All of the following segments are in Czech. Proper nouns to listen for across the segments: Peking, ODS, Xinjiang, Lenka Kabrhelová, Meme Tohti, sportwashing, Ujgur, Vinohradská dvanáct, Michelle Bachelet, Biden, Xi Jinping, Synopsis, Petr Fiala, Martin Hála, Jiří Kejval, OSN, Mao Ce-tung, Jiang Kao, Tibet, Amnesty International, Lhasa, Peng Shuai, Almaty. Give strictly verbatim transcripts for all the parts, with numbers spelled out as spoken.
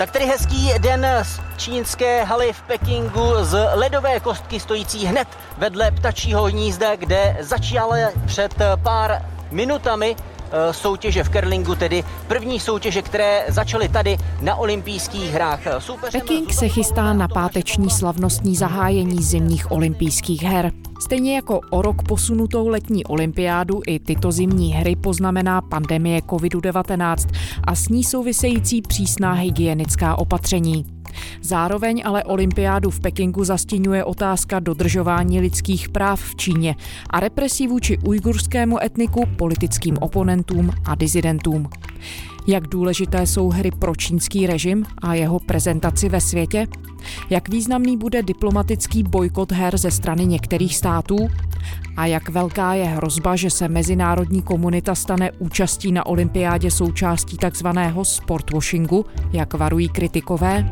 Tak tedy hezký den z čínské haly v Pekingu, z ledové kostky stojící hned vedle ptačího hnízda, kde začala před pár minutami soutěže v curlingu, tedy první soutěže, které začaly tady na olympijských hrách. Soupeřem... Peking se chystá na páteční slavnostní zahájení zimních olympijských her. Stejně jako o rok posunutou letní olympiádu, i tyto zimní hry poznamená pandemie kovid devatenáct a s ní související přísná hygienická opatření. Zároveň ale olympiádu v Pekingu zastiňuje otázka dodržování lidských práv v Číně a represí vůči ujgurskému etniku, politickým oponentům a disidentům. Jak důležité jsou hry pro čínský režim a jeho prezentaci ve světě? Jak významný bude diplomatický bojkot her ze strany některých států? A jak velká je hrozba, že se mezinárodní komunita stane účastí na olympiádě součástí takzvaného sportwashingu, jak varují kritikové?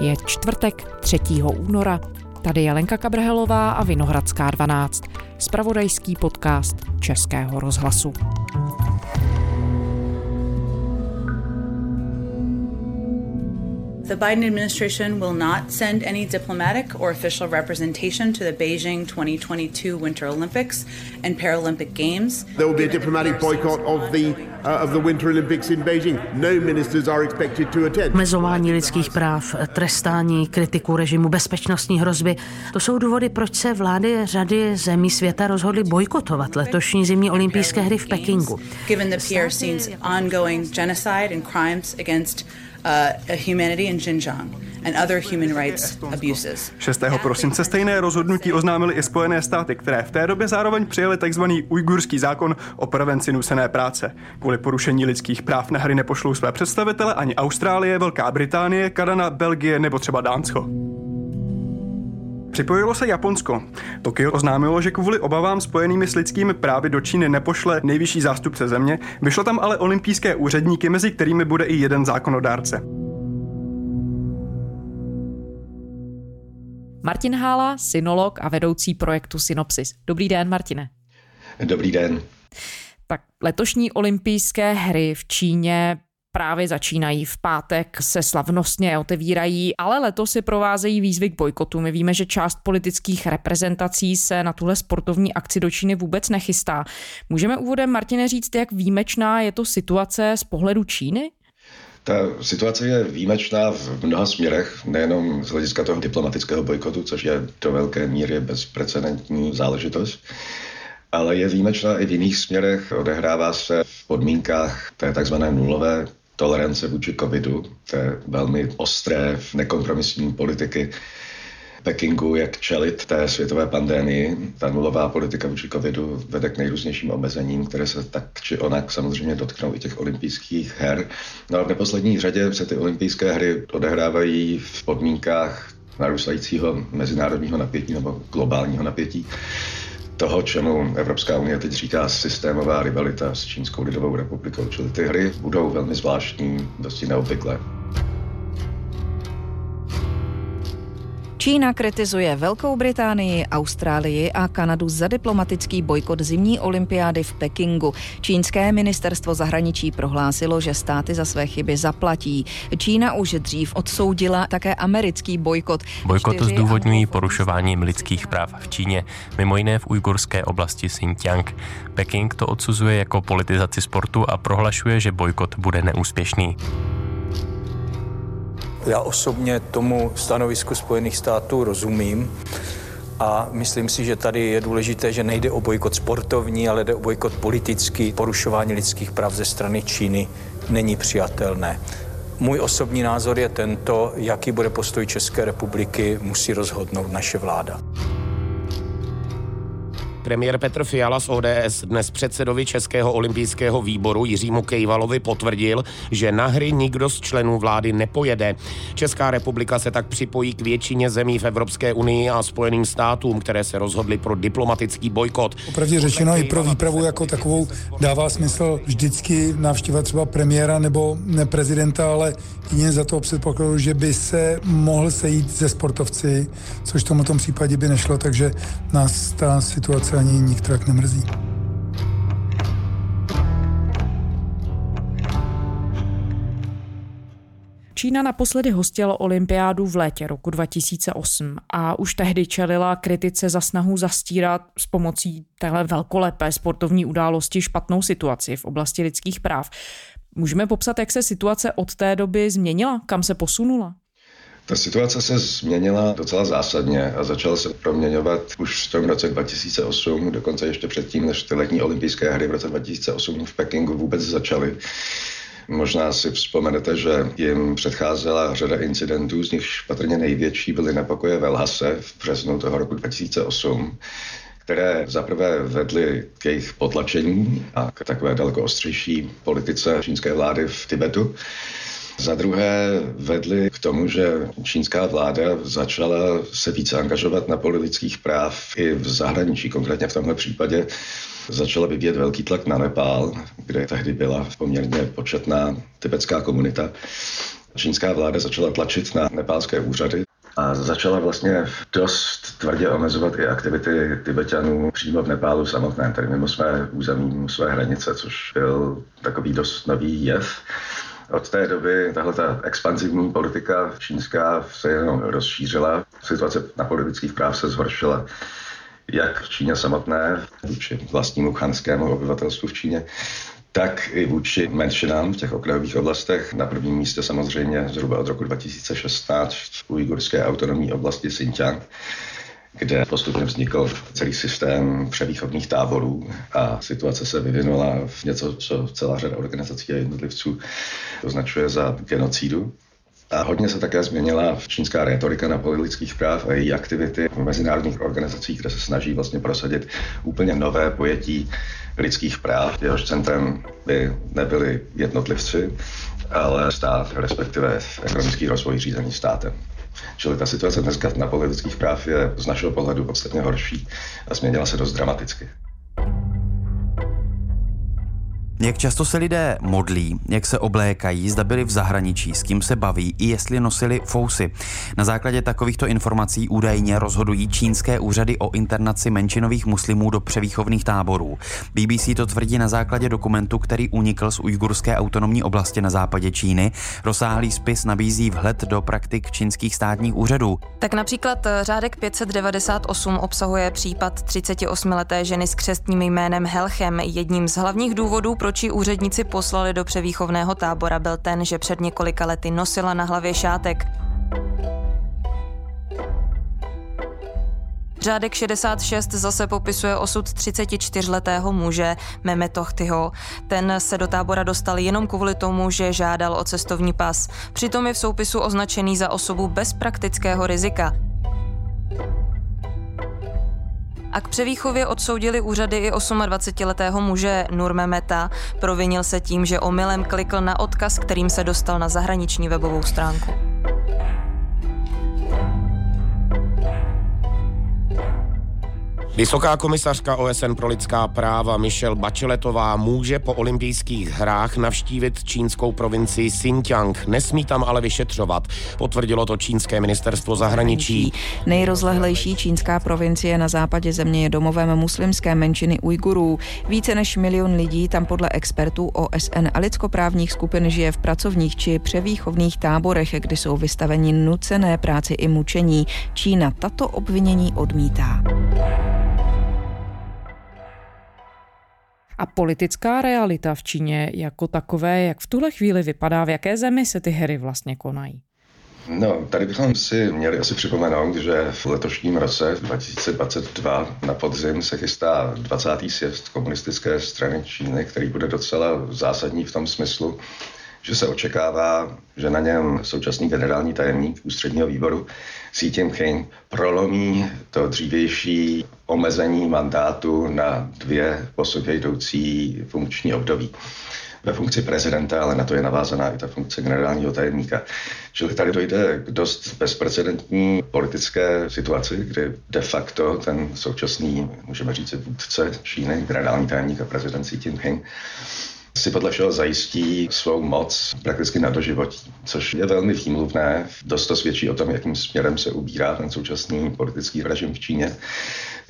Je čtvrtek, třetího února. Tady je Lenka Kabrhelová a Vinohradská dvanáct, zpravodajský podcast Českého rozhlasu. The Biden administration will not send any diplomatic or official representation to the Beijing twenty twenty-two Winter Olympics and Paralympic Games. There will be a diplomatic boycott of the uh, of the Winter Olympics in Beijing. No ministers are expected to attend. Omezování lidských práv, trestání kritiků režimu, bezpečnostní hrozby. To jsou důvody, proč se vlády řady zemí světa rozhodly bojkotovat letošní zimní olympijské hry v Pekingu. Given the P R C's ongoing genocide and crimes against Uh, humanity in Xinjiang and other human rights abuses. šestého prosince stejné rozhodnutí oznámily i Spojené státy, které v té době zároveň přijaly takzvaný ujgurský zákon o prevenci nucené práce. Kvůli porušení lidských práv na hry nepošlou své představitele ani Austrálie, Velká Británie, Kanada, Belgie nebo třeba Dánsko. Připojilo se Japonsko. Tokio oznámilo, že kvůli obavám spojenými s lidskými právy do Číny nepošle nejvyšší zástupce země, vyšlo tam ale olympijské úředníky, mezi kterými bude i jeden zákonodárce. Martin Hála, synolog a vedoucí projektu Synopsis. Dobrý den, Martine. Dobrý den. Tak letošní olympijské hry v Číně právě začínají, v pátek se slavnostně otevírají, ale letos si provázejí výzvy k bojkotu. My víme, že část politických reprezentací se na tuhle sportovní akci do Číny vůbec nechystá. Můžeme úvodem, Martine, říct, jak výjimečná je to situace z pohledu Číny? Ta situace je výjimečná v mnoha směrech, nejenom z hlediska toho diplomatického bojkotu, což je do velké míry bezprecedentní záležitost, ale je výjimečná i v jiných směrech. Odehrává se v podmínkách té takzvané nulové tolerance vůči covidu, té velmi ostré, nekompromisní politiky Pekingu, jak čelit té světové pandémii. Ta nulová politika vůči covidu vede k nejrůznějším omezením, které se tak či onak samozřejmě dotknou i těch olympijských her. No a v neposlední řadě se ty olympijské hry odehrávají v podmínkách narůstajícího mezinárodního napětí nebo globálního napětí, toho, čemu Evropská unie teď říká systémová rivalita s Čínskou lidovou republikou. Čili ty hry budou velmi zvláštní, dosti neobvyklé. Čína kritizuje Velkou Británii, Austrálii a Kanadu za diplomatický bojkot zimní olympiády v Pekingu. Čínské ministerstvo zahraničí prohlásilo, že státy za své chyby zaplatí. Čína už dřív odsoudila také americký bojkot. Bojkot zdůvodňují porušováním lidských práv v Číně, mimo jiné v ujgurské oblasti Xinjiang. Peking to odsuzuje jako politizaci sportu a prohlašuje, že bojkot bude neúspěšný. Já osobně tomu stanovisku Spojených států rozumím a myslím si, že tady je důležité, že nejde o bojkot sportovní, ale jde o bojkot politický. Porušování lidských práv ze strany Číny není přijatelné. Můj osobní názor je tento, jaký bude postoj České republiky, musí rozhodnout naše vláda. Premiér Petr Fiala z O D S dnes předsedovi Českého olympijského výboru Jiřímu Kejvalovi potvrdil, že na hry nikdo z členů vlády nepojede. Česká republika se tak připojí k většině zemí v Evropské unii a Spojeným státům, které se rozhodly pro diplomatický bojkot. Opravdu řečeno, i pro výpravu jako takovou dává smysl vždycky návštěva třeba premiéra nebo prezidenta, ale jině za toho předpokladu, že by se mohl sejít ze sportovci, což v tomto případě by nešlo, takže nás ta situace ani nikterak nemrzí. Čína naposledy hostila olympiádu v létě roku dva tisíce osm a už tehdy čelila kritice za snahu zastírat s pomocí téhle velkolepé sportovní události špatnou situaci v oblasti lidských práv. Můžeme popsat, jak se situace od té doby změnila? Kam se posunula? Ta situace se změnila docela zásadně a začala se proměňovat už v tom roce dva tisíce osm, dokonce ještě předtím, než ty letní olympijské hry v roce dva tisíce osm v Pekingu vůbec začaly. Možná si vzpomenete, že jim předcházela řada incidentů, z nichž patrně největší byly nepokoje ve Lhase v březnu toho roku dva tisíce osm, které zaprvé vedly k jejich potlačení a k takové daleko ostřejší politice čínské vlády v Tibetu. Za druhé vedly k tomu, že čínská vláda začala se více angažovat na poli lidských práv i v zahraničí, konkrétně v tomhle případě. Začala vyvíjet velký tlak na Nepál, kde tehdy byla poměrně početná tibetská komunita. Čínská vláda začala tlačit na nepálské úřady a začala vlastně dost tvrdě omezovat i aktivity Tibetanů přímo v Nepálu samotném, tedy mimo své území, mimo své hranice, což byl takový dost nový jev. Od té doby tahleta expanzivní politika čínská se jenom rozšířila. Situace na poli lidských práv se zhoršila jak v Číně samotné, vůči vlastnímu chanskému obyvatelstvu v Číně, tak i vůči menšinám v těch okrajových oblastech. Na prvním místě samozřejmě zhruba od roku dva tisíce šestnáct v ujgurské autonomní oblasti Xinjiang, kde postupně vznikl celý systém převýchovných táborů a situace se vyvinula v něco, co celá řada organizací a jednotlivců označuje za genocidu. A hodně se také změnila čínská retorika na poli lidských práv a její aktivity v mezinárodních organizacích, kde se snaží vlastně prosadit úplně nové pojetí lidských práv. Jehož centrem by nebyli jednotlivci, ale stát, respektive ekonomický rozvoj řízený státem. Čili ta situace dneska na poli lidských práv je z našeho pohledu podstatně horší a změnila se dost dramaticky. Jak často se lidé modlí, jak se oblékají, zda byli v zahraničí, s kým se baví i jestli nosili fousy. Na základě takovýchto informací údajně rozhodují čínské úřady o internaci menšinových muslimů do převýchovných táborů. bé bé cé to tvrdí na základě dokumentu, který unikl z ujgurské autonomní oblasti na západě Číny. Rozsáhlý spis nabízí vhled do praktik čínských státních úřadů. Tak například řádek pět set devadesát osm obsahuje případ třicetiosmileté ženy s křestním jménem Helchem. Jedním z hlavních důvodů, proč ji úředníci poslali do převýchovného tábora, byl ten, že před několika lety nosila na hlavě šátek. Řádek šedesát šest zase popisuje osud třicetičtyřletého muže Meme Tohtyho. Ten se do tábora dostal jenom kvůli tomu, že žádal o cestovní pas. Přitom je v soupisu označený za osobu bez praktického rizika. A k převýchově odsoudili úřady i osmadvacetiletého muže Nurmemeta. Provinil se tím, že omylem klikl na odkaz, kterým se dostal na zahraniční webovou stránku. Vysoká komisařka O S N pro lidská práva Michelle Bachelet může po olympijských hrách navštívit čínskou provincii Xinjiang. Nesmí tam ale vyšetřovat, potvrdilo to čínské ministerstvo zahraničí. Nejrozlehlejší čínská provincie na západě země je domovem muslimské menšiny Ujgurů. Více než milion lidí tam podle expertů O S N a lidskoprávních skupin žije v pracovních či převýchovných táborech, kde jsou vystaveni nucené práci i mučení. Čína tato obvinění odmítá. A politická realita v Číně jako takové, jak v tuhle chvíli vypadá, v jaké zemi se ty hry vlastně konají? No, tady bychom si měli asi připomenout, že v letošním roce dva tisíce dvacet dva na podzim se chystá dvacátý sjezd komunistické strany Číny, který bude docela zásadní v tom smyslu, že se očekává, že na něm současný generální tajemník ústředního výboru Xi Jinping prolomí to dřívější omezení mandátu na dvě po sobě jdoucí funkční období. Ve funkci prezidenta, ale na to je navázaná i ta funkce generálního tajemníka. Čili tady dojde k dost bezprecedentní politické situaci, kdy de facto ten současný, můžeme říct, vůdce Číny, generální tajemník a prezident Xi Jinping, si podle všeho zajistí svou moc prakticky na doživotí, což je velmi výmluvné. Dost to svědčí o tom, jakým směrem se ubírá ten současný politický režim v Číně.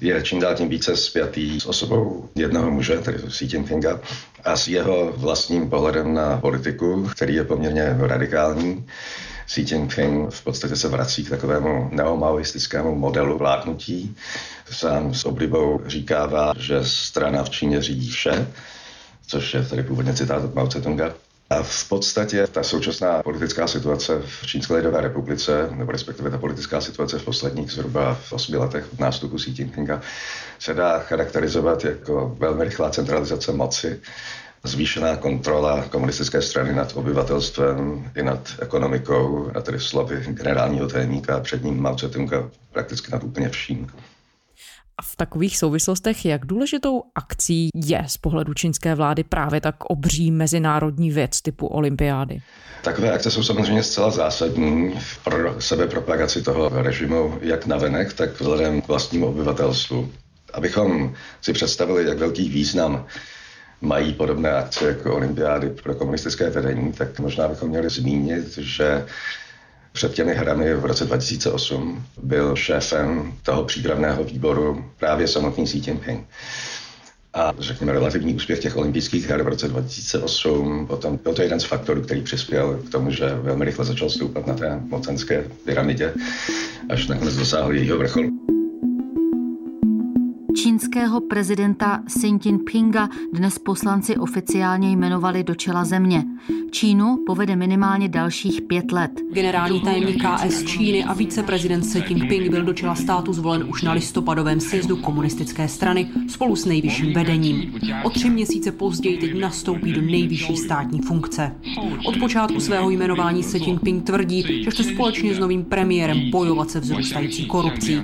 je čím dál tím více spjatý s osobou jednoho muže, tedy Xi Jinpinga, a s jeho vlastním pohledem na politiku, který je poměrně radikální. Xi Jinping v podstatě se vrací k takovému neomaoistickému modelu vládnutí. Sám s oblibou říkává, že strana v Číně řídí vše, což je tady původně citát od Mao Ce-tunga. A v podstatě ta současná politická situace v Čínské lidové republice, nebo respektive ta politická situace v posledních zhruba v osmi letech od nástupu Xi Jinpinga, se dá charakterizovat jako velmi rychlá centralizace moci, zvýšená kontrola komunistické strany nad obyvatelstvem i nad ekonomikou, a tedy slovy generálního tajemníka před ním Mao Ce-tunga prakticky nad úplně vším. A v takových souvislostech, jak důležitou akcí je z pohledu čínské vlády právě tak obří mezinárodní věc typu olympiády? Takové akce jsou samozřejmě zcela zásadní pro sebepropagaci toho režimu jak navenek, tak vzhledem k vlastnímu obyvatelstvu. Abychom si představili, jak velký význam mají podobné akce jako olympiády pro komunistické vedení, tak možná bychom měli zmínit, že před těmi hrami v roce dva tisíce osm byl šéfem toho přípravného výboru právě samotný Xi Jinping. A řekněme, relativní úspěch těch olympijských her v roce dva tisíce osm, potom byl to jeden z faktorů, který přispěl k tomu, že velmi rychle začal stoupat na té mocenské pyramidě, až nakonec dosáhl jejího vrcholu. Čínského prezidenta Xi Jinpinga dnes poslanci oficiálně jmenovali do čela země. Čínu povede minimálně dalších pět let. Generální tajemník K S Číny a viceprezident Xi Jinping byl do čela státu zvolen už na listopadovém sjezdu komunistické strany spolu s nejvyšším vedením. O tři měsíce později teď nastoupí do nejvyšší státní funkce. Od počátku svého jmenování Xi Jinping tvrdí, že chce společně s novým premiérem bojovat se vzrůstající korupcí.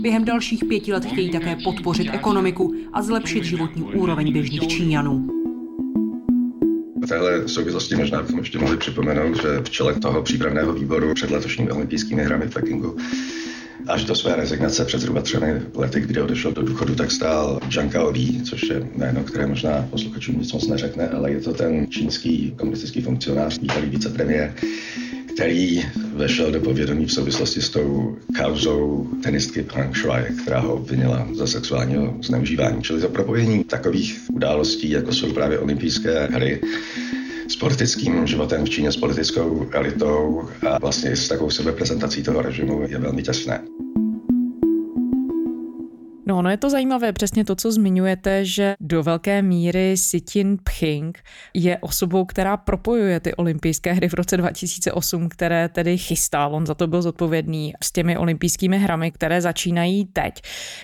Během dalších pěti let chtějí také podpořit ekonomiku a zlepšit životní úroveň běžných Číňanů. V téhle souvislosti možná bychom ještě mohli připomenout, že v čele toho přípravného výboru před letošními olympijskými hrami v Pekingu až do své rezignace před zhruba třemi lety, kdy odešel do důchodu, tak stál Jiang Kao, což je jméno, které možná posluchačům nic moc neřekne, ale je to ten čínský komunistický funkcionář, bývalý vicepremiér, který vešel do povědomí v souvislosti s tou kauzou tenistky Peng Shuai, která ho obvinila za sexuálního zneužívání. Čili za propojení takových událostí, jako jsou právě olympijské hry, s politickým životem v Číně, s politickou elitou a vlastně s takovou sebeprezentací toho režimu je velmi těsné. No, ono je to zajímavé, přesně to, co zmiňujete, že do velké míry Xi Jinping je osobou, která propojuje ty olympijské hry v roce dva tisíce osm, které tedy chystal, on za to byl zodpovědný, s těmi olympijskými hrami, které začínají teď.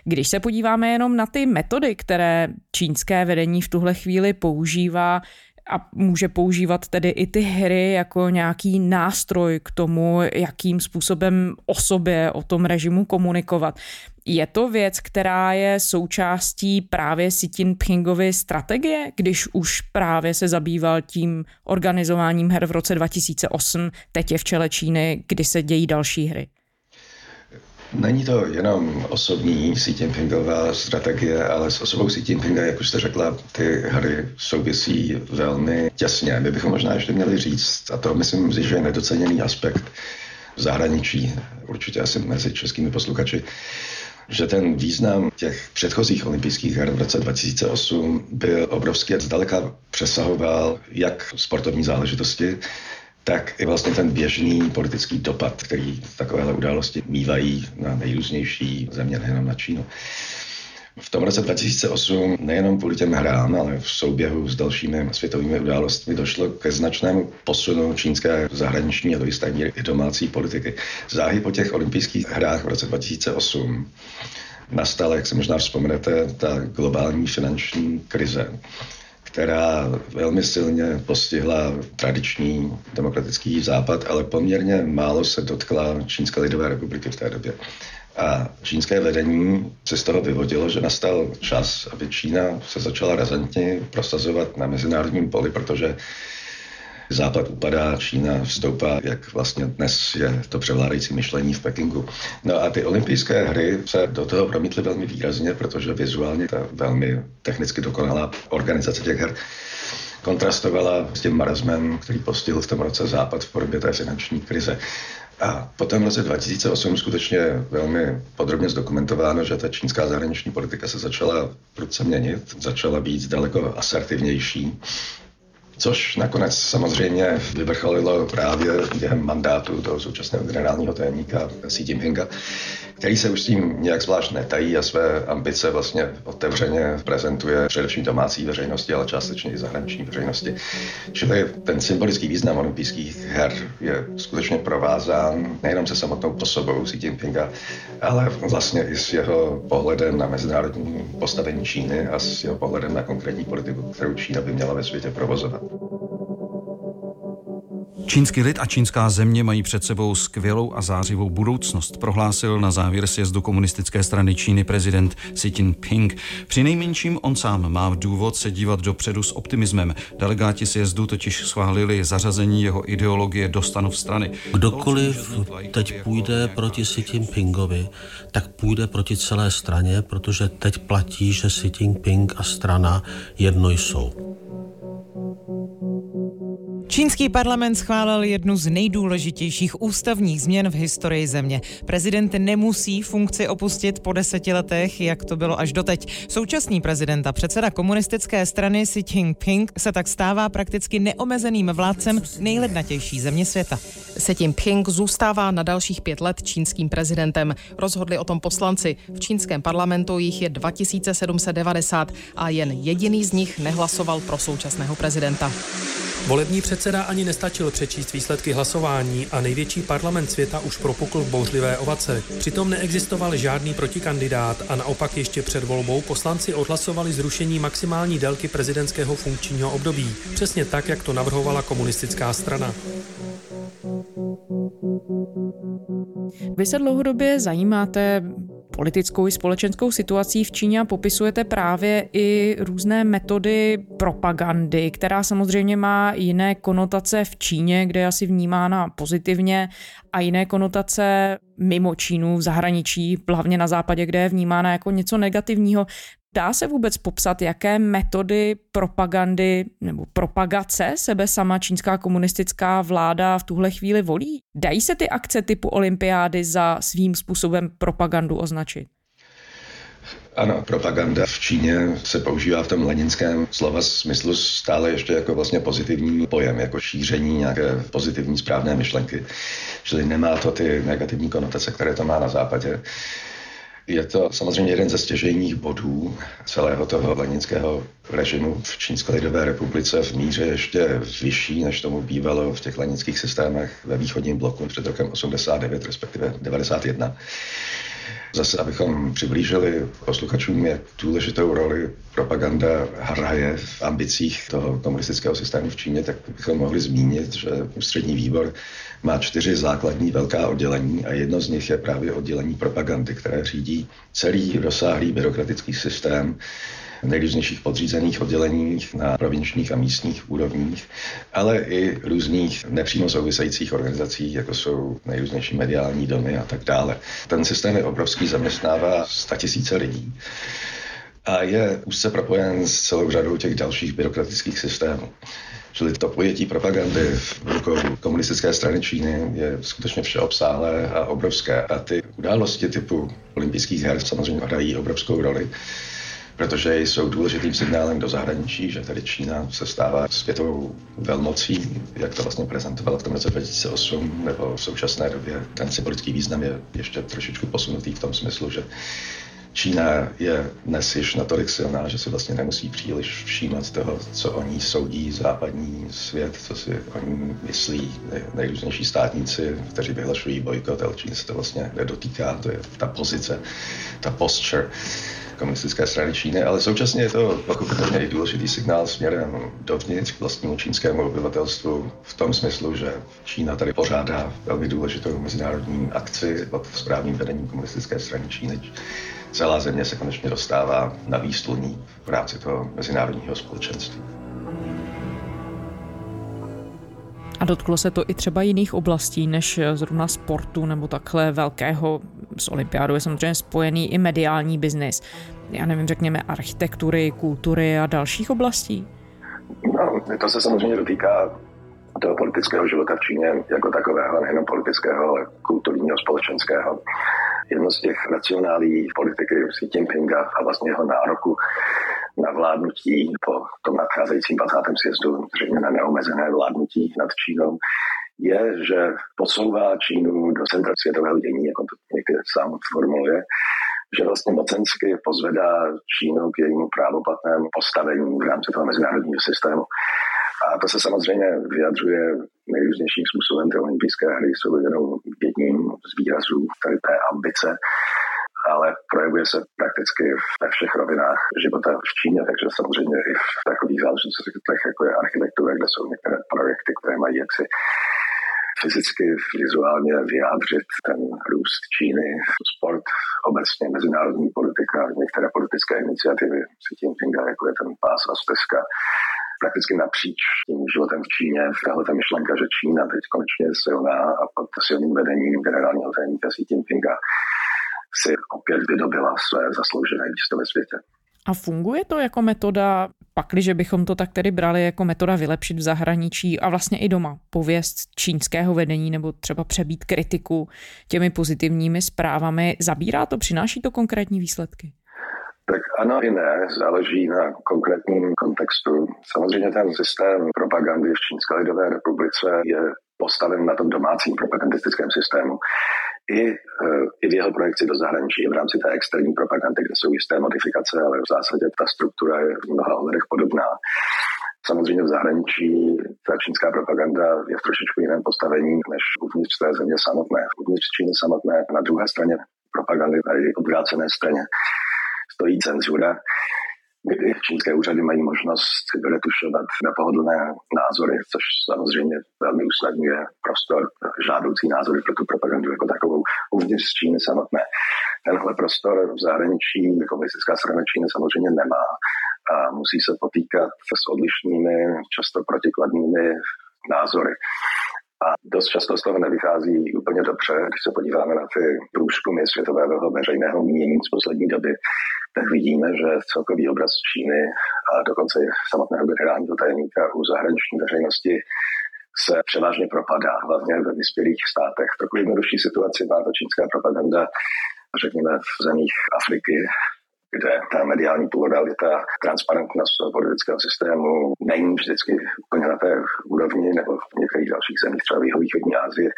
Když se podíváme jenom na ty metody, které čínské vedení v tuhle chvíli používá, a může používat tedy i ty hry jako nějaký nástroj k tomu, jakým způsobem o sobě, o tom režimu komunikovat. Je to věc, která je součástí právě Xi Jinpingovy strategie, když už právě se zabýval tím organizováním her v roce dva tisíce osm, teď je v čele Číny, kdy se dějí další hry. Není to jenom osobní Xi Jinpingová strategie, ale s osobou Xi Jinpinga, jak už jste řekla, ty hry souvisí velmi těsně. My bychom možná ještě měli říct, a to myslím, že je nedoceněný aspekt v zahraničí, určitě asi mezi českými posluchači, že ten význam těch předchozích olympijských her v roce dva tisíce osm byl obrovský a zdaleka přesahoval jak sportovní záležitosti, tak i vlastně ten běžný politický dopad, který takovéhle události mívají na nejrůznější země, nejenom na Čínu. V tom roce dva tisíce osm nejenom kvůli těm hrám, ale v souběhu s dalšími světovými událostmi došlo ke značnému posunu čínské zahraniční a do jisté míry i domácí politiky. Záhy po těch olympijských hrách v roce dva tisíce osm nastala, jak si možná vzpomenete, ta globální finanční krize, která velmi silně postihla tradiční demokratický západ, ale poměrně málo se dotkla Čínské lidové republiky v té době. A čínské vedení se z toho vyvodilo, že nastal čas, aby Čína se začala razantně prosazovat na mezinárodním poli, protože Západ upadá, Čína vstoupá, jak vlastně dnes je to převládající myšlení v Pekingu. No a ty olympijské hry se do toho promítly velmi výrazně, protože vizuálně ta velmi technicky dokonalá organizace těch her kontrastovala s tím marazmem, který postihl v tom roce Západ v podobě té finanční krize. A potom v roce dva tisíce osm skutečně velmi podrobně zdokumentováno, že ta čínská zahraniční politika se začala prudce měnit, začala být daleko asertivnější, což nakonec samozřejmě vyvrcholilo právě během mandátu toho současného generálního tajemníka Xi Jinpinga, který se už s tím nějak zvlášť netají a své ambice vlastně otevřeně prezentuje především domácí veřejnosti, ale částečně i zahraniční veřejnosti. Čili ten symbolický význam olympijských her je skutečně provázán nejenom se samotnou osobou Xi Jinpinga, ale vlastně i s jeho pohledem na mezinárodní postavení Číny a s jeho pohledem na konkrétní politiku, kterou Čína by měla ve světě provozovat. Čínský lid a čínská země mají před sebou skvělou a zářivou budoucnost, prohlásil na závěr sjezdu komunistické strany Číny prezident Xi Jinping. Přinejmenším on sám má důvod se dívat dopředu s optimismem. Delegáti sjezdu totiž schválili zařazení jeho ideologie do stanov strany. Kdokoliv teď půjde proti Xi Jinpingovi, tak půjde proti celé straně, protože teď platí, že Xi Jinping a strana jedno jsou. Čínský parlament schválil jednu z nejdůležitějších ústavních změn v historii země. Prezident nemusí funkci opustit po deseti letech, jak to bylo až doteď. Současný prezident a předseda komunistické strany Xi Jinping se tak stává prakticky neomezeným vládcem nejlednatější země světa. Xi Jinping zůstává na dalších pět let čínským prezidentem. Rozhodli o tom poslanci. V čínském parlamentu jich je dva tisíce sedm set devadesát a jen jediný z nich nehlasoval pro současného prezidenta. Volební předseda ani nestačil přečíst výsledky hlasování a největší parlament světa už propukl v bouřlivé ovace. Přitom neexistoval žádný protikandidát a naopak ještě před volbou poslanci odhlasovali zrušení maximální délky prezidentského funkčního období, přesně tak, jak to navrhovala komunistická strana. Vy se dlouhodobě zajímáte politickou i společenskou situací v Číně a popisujete právě i různé metody propagandy, která samozřejmě má jiné konotace v Číně, kde je asi vnímána pozitivně, a jiné konotace mimo Čínu, v zahraničí, hlavně na západě, kde je vnímána jako něco negativního. Dá se vůbec popsat, jaké metody propagandy nebo propagace sebe sama čínská komunistická vláda v tuhle chvíli volí? Dají se ty akce typu olympiády za svým způsobem propagandu označit? Ano, propaganda v Číně se používá v tom leninském slova smyslu stále ještě jako vlastně pozitivní pojem, jako šíření nějaké pozitivní správné myšlenky. Čili nemá to ty negativní konotace, které to má na západě. Je to samozřejmě jeden ze stěžejních bodů celého toho leninského režimu v Čínské lidové republice v míře ještě vyšší, než tomu bývalo v těch leninských systémech ve východním bloku před rokem osmdesát devět, respektive devadesát jedna. Zase, abychom přiblížili posluchačům, jak důležitou roli propaganda hraje v ambicích toho komunistického systému v Číně, tak bychom mohli zmínit, že ústřední výbor má čtyři základní velká oddělení a jedno z nich je právě oddělení propagandy, které řídí celý rozsáhlý byrokratický systém v nejrůznějších podřízených odděleních na provinčních a místních úrovních, ale i různých nepřímo souvisejících organizací, jako jsou nejrůznější mediální domy a tak dále. Ten systém je obrovský, zaměstnává statisíce lidí a je úzce propojen s celou řadou těch dalších byrokratických systémů. Čili to pojetí propagandy v rukou komunistické strany Číny je skutečně všeobsáhlé a obrovské. A ty události typu olympijských her samozřejmě hrají obrovskou roli, protože jsou důležitým signálem do zahraničí, že tady Čína se stává světovou velmocí, jak to vlastně prezentovala v tom roce dva tisíce osm, nebo v současné době. Ten symbolický význam je ještě trošičku posunutý v tom smyslu, že Čína je dnes již natolik silná, že si vlastně nemusí příliš všímat toho, co o ní soudí západní svět, co si o ní myslí nejrůznější státníci, kteří vyhlašují bojkot, ale Čín se to vlastně nedotýká, to je ta pozice, ta posture komunistické strany Číny, ale současně je to pochopitelně i důležitý signál směrem dovnitř k vlastnímu čínskému obyvatelstvu v tom smyslu, že Čína tady pořádá velmi důležitou mezinárodní akci pod správným vedením komunistické strany Číny. Celá země se konečně dostává na výsluní v rámci toho mezinárodního společenství. A dotklo se to i třeba jiných oblastí než zrovna sportu nebo takhle velkého. S olympiádou je samozřejmě spojený i mediální biznis. Já nevím, řekněme architektury, kultury a dalších oblastí. No, to se samozřejmě dotýká toho politického života v Číně jako takového, nejenom politického, ale kulturního, společenského. Jedno z těch racionálí politiky Xi Jinpinga a vlastně jeho nároku na vládnutí po tom nadcházejícím dvacátém sjezdu, zřejmě na neomezené vládnutí nad Čínou, je, že posouvá Čínu do centra světového dění, jako to někdy sám formuluje, že vlastně mocensky pozvedá Čínu k jejímu právoplatnému postavení v rámci toho mezinárodního systému. A to se samozřejmě vyjadřuje nejrůznějším způsobem. Ty olympijské hry jsou jenom jedním z výrazů tady té ambice, ale projevuje se prakticky ve všech rovinách života v Číně, takže samozřejmě i v takových záležitostech, jako je architektura, kde jsou některé projekty, které mají jaksi fyzicky, vizuálně vyjádřit ten růst Číny, sport, obecně mezinárodní politika, některé politické iniciativy Xi Jinpinga, jako je ten pás a stezka, prakticky napříč tím životem v Číně. Tahle ta myšlenka, že Čína teď konečně je silná a pod silným vedením generálního tajemníka Xi Jinpinga si opět vydobila své zasloužené místo ve světě. A funguje to jako metoda, pakliže bychom to tak tedy brali jako metoda vylepšit v zahraničí a vlastně i doma pověst čínského vedení nebo třeba přebít kritiku těmi pozitivními zprávami? Zabírá to, přináší to konkrétní výsledky? Tak ano i ne, záleží na konkrétním kontextu. Samozřejmě ten systém propagandy v Čínské lidové republice je postaven na tom domácím propagandistickém systému. I, i v jeho projekci do zahraničí, v rámci té externí propagandy, kde jsou jisté modifikace, ale v zásadě ta struktura je v mnoha ohledech podobná. Samozřejmě v zahraničí ta čínská propaganda je v trošičku jiném postavení než uvnitř té země samotné. Uvnitř Číny samotné, na druhé straně propagandy, na její obrácené straně, stojí cenzura, kdy čínské úřady mají možnost retušovat nepohodlné názory, což samozřejmě velmi usnadňuje prostor žádoucí názory pro tu propagandu jako takovou uvnitř Číny samotné. Tenhle prostor v zahraničí komunistická strana Číny samozřejmě nemá a musí se potýkat s odlišnými, často protikladnými názory. A dost často z toho nevychází úplně dobře, když se podíváme na ty průzkumy světového veřejného mínění z poslední doby, tak vidíme, že celkový obraz Číny a dokonce samotného generálního tajemníka u zahraniční veřejnosti se převážně propadá, hlavně ve vyspělých státech. Takovou jednodušší situaci má ta čínská propaganda, řekněme, v zemích Afriky, kde ta mediální pluralita, transparentnost politického systému není vždycky úplně na té úrovni, nebo v některých dalších zemích, třeba východní Asie.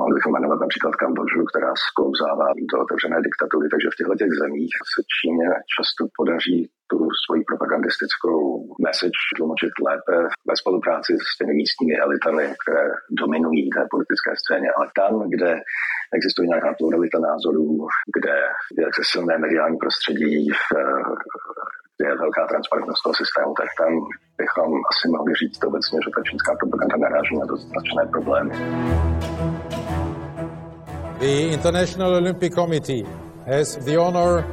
Mohli bychom jmenovat například Kambodžu, která sklouzává do otevřené diktatury, takže v těchto těch zemích se Číně často podaří tu svoji propagandistickou message tlumočit lépe ve spolupráci s těmi místními elitami, které dominují té politické scéně. Ale tam, kde existuje nějaká pluralita názorů, kde je silné mediální prostředí, kde je velká transparentnost toho systému, tak tam bychom asi mohli říct obecně, že ta čínská propaganda naráží na dost značné problémy. The International Olympic Committee has the honor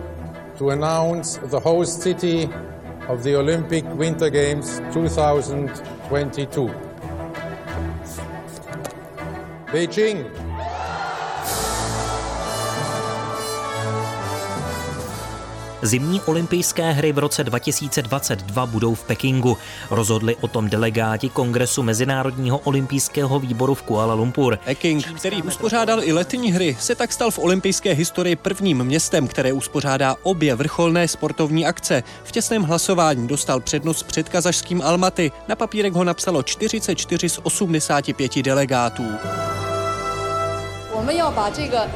to announce the host city of the Olympic Winter Games twenty twenty-two. Beijing. Zimní olympijské hry v roce dva tisíce dvacet dva budou v Pekingu. Rozhodli o tom delegáti Kongresu Mezinárodního olympijského výboru v Kuala Lumpur. Peking, který uspořádal i letní hry, se tak stal v olympijské historii prvním městem, které uspořádá obě vrcholné sportovní akce. V těsném hlasování dostal přednost před kazašským Almaty. Na papírek ho napsalo čtyřicet čtyři z osmdesáti pěti delegátů.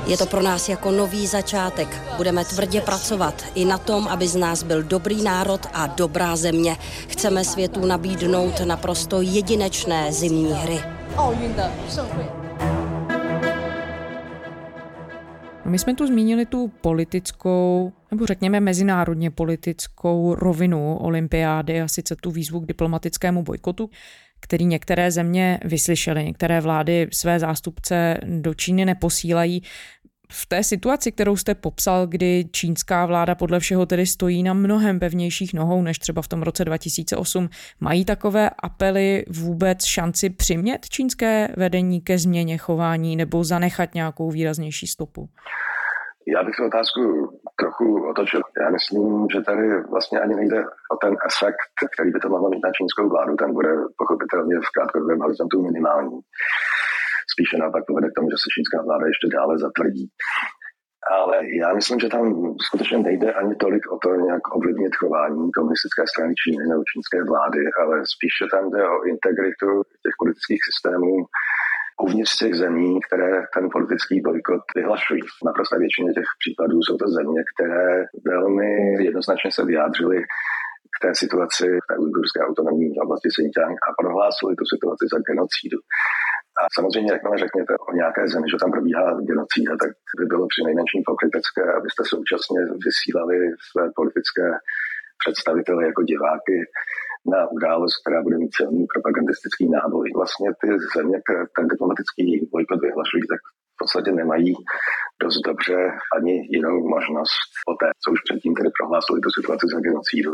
Je to pro nás jako nový začátek. Budeme tvrdě pracovat i na tom, aby z nás byl dobrý národ a dobrá země. Chceme světu nabídnout naprosto jedinečné zimní hry. My jsme tu zmínili tu politickou, nebo řekněme mezinárodně politickou rovinu olympiády a sice tu výzvu k diplomatickému bojkotu, který některé země vyslyšely, některé vlády své zástupce do Číny neposílají. V té situaci, kterou jste popsal, kdy čínská vláda podle všeho tedy stojí na mnohem pevnějších nohou než třeba v tom roce dva tisíce osm, mají takové apely vůbec šanci přimět čínské vedení ke změně chování nebo zanechat nějakou výraznější stopu? Já bych tu otázku trochu otočil. Já myslím, že tady vlastně ani nejde o ten efekt, který by to mohlo mít na čínskou vládu, ten bude pochopitelně v krátkodobém horizontu minimální. Spíše naopak povede k tomu, že se čínská vláda ještě dále zatvrdí. Ale já myslím, že tam skutečně nejde ani tolik o to nějak ovlivnit chování komunistické strany Číny nebo čínské vlády, ale spíše tam jde o integritu těch politických systémů uvnitř těch zemí, které ten politický bojkot vyhlašují. Naprosté většině těch případů jsou to země, které velmi jednoznačně se vyjádřily k té situaci v té ujgurské autonomní oblasti Xinjiang a prohlásili tu situaci za genocidu. A samozřejmě, jakmile řekněte o nějaké zemi, že tam probíhá genocída, tak by bylo přinejmenším pokrytecké, abyste současně vysílali své politické představitele jako diváky na událost, která bude mít silný propagandistický náboj. Vlastně ty země, které ten diplomatický bojkot vyhlašují, tak v podstatě nemají dost dobře ani jinou možnost po té, co už předtím tedy prohlásili tu situaci za genocídu.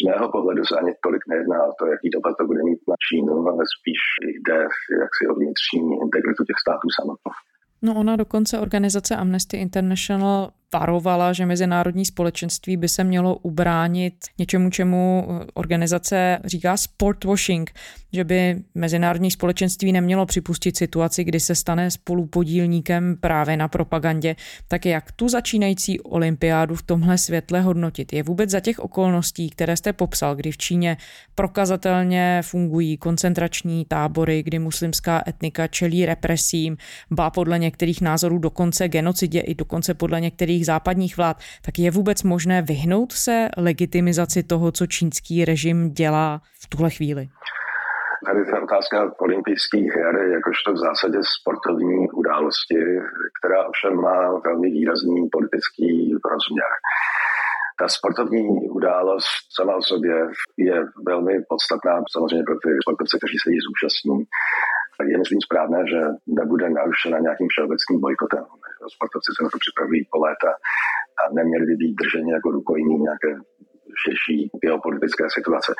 Z mého pohledu se ani tolik nejedná o to, jaký dopad to bude mít na Čínu, ale spíš jde jaksi o vnitřní integritu těch států samotných. No ona dokonce organizace Amnesty International varovala, že mezinárodní společenství by se mělo ubránit něčemu, čemu organizace říká sportwashing, že by mezinárodní společenství nemělo připustit situaci, kdy se stane spolupodílníkem právě na propagandě. Tak jak tu začínající olympiádu v tomhle světle hodnotit? Je vůbec za těch okolností, které jste popsal, kdy v Číně prokazatelně fungují koncentrační tábory, kdy muslimská etnika čelí represím, ba podle některých názorů dokonce genocidě i dokonce podle některých západních vlád, tak je vůbec možné vyhnout se legitimizaci toho, co čínský režim dělá v tuhle chvíli? Tady ta otázka olympijských her je jakožto v zásadě sportovní události, která ovšem má velmi výrazný politický rozměr. Ta sportovní událost sama o sobě je velmi podstatná, samozřejmě pro ty sportovce, kteří se jí zúčastní. Je myslím správné, že nebude narušena nějakým všeobecným bojkotem. Sportovci se na to připravují po léta a neměli by být drženi jako rukojmí nějaké širší geopolitické situace.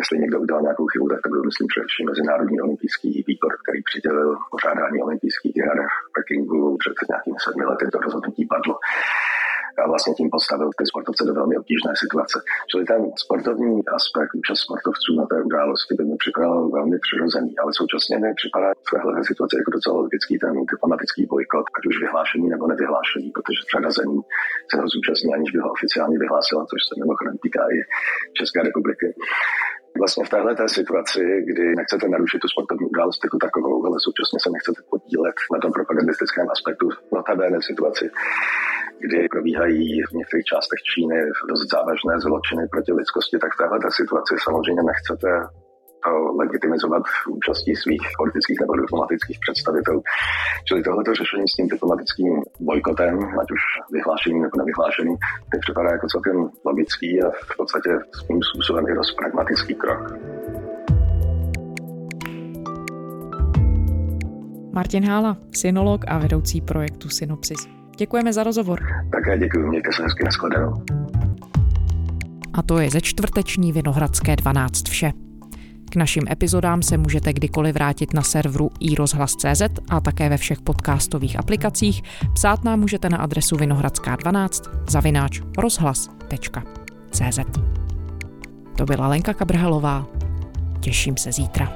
Jestli někdo udělal nějakou chybu, tak to byl, myslím, především Mezinárodní olympijský výbor, který přidělil pořádání olympijských her v Pekingu před nějakými sedmi lety, to rozhodnutí padlo. A vlastně tím postavil ty sportovce do velmi obtížné situace. Čili ten sportovní aspekt účast sportovců na té události by mi připadal velmi přirozený, ale současně mi připadá v téhle situaci jako docela logický ten diplomatický bojkot, ať už vyhlášený nebo nevyhlášený, protože řada zemí se ho zúčastní, aniž by ho oficiálně vyhlásila, což se mimochodem týká i České republiky. Vlastně v téhle té situaci, kdy nechcete narušit tu sportovní událost jako takovou, ale současně se nechcete podílet na tom propagandistickém aspektu, notabene situaci, kdy probíhají v některých částech Číny dost závažné zločiny proti lidskosti, tak v téhle té situaci samozřejmě nechcete to legitimizovat účastí svých politických nebo diplomatických představitelů. Čili tohleto řešení s tím diplomatickým bojkotem, ať už vyhlášeným nebo nevyhlášeným, mi připadá jako celkem logický a v podstatě svým způsobem i dost pragmatický krok. Martin Hála, synolog a vedoucí projektu Synopsis. Děkujeme za rozhovor. Také děkuji, mějte se hezky, nashledanou. A to je ze čtvrteční Vinohradské dvanáct vše. K našim epizodám se můžete kdykoliv vrátit na serveru i rozhlas tečka cé zet a také ve všech podcastových aplikacích. Psát nám můžete na adresu vinohradská dvanáct zavináč rozhlas tečka cé zet. To byla Lenka Kabrhelová. Těším se zítra.